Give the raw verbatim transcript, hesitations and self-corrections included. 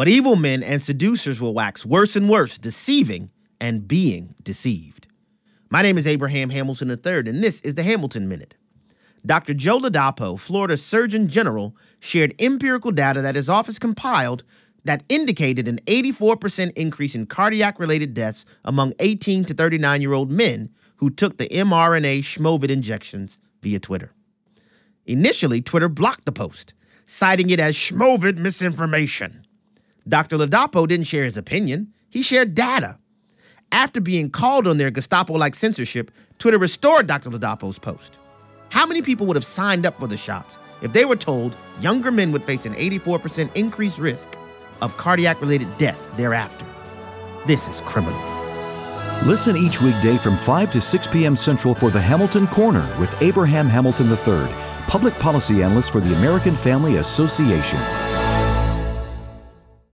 But evil men and seducers will wax worse and worse, deceiving and being deceived. My name is Abraham Hamilton the third, and this is The Hamilton Minute. Doctor Joe Ladapo, Florida Surgeon General, shared empirical data that his office compiled that indicated an eighty-four percent increase in cardiac-related deaths among eighteen to thirty-nine-year-old men who took the mRNA Schmovid injections via Twitter. Initially, Twitter blocked the post, citing it as Schmovid misinformation. Doctor Ladapo didn't share his opinion. He shared data. After being called on their Gestapo-like censorship, Twitter restored Doctor Ladapo's post. How many people would have signed up for the shots if they were told younger men would face an eighty-four percent increased risk of cardiac-related death thereafter? This is criminal. Listen each weekday from five to six p.m. Central for The Hamilton Corner with Abraham Hamilton the third, public policy analyst for the American Family Association.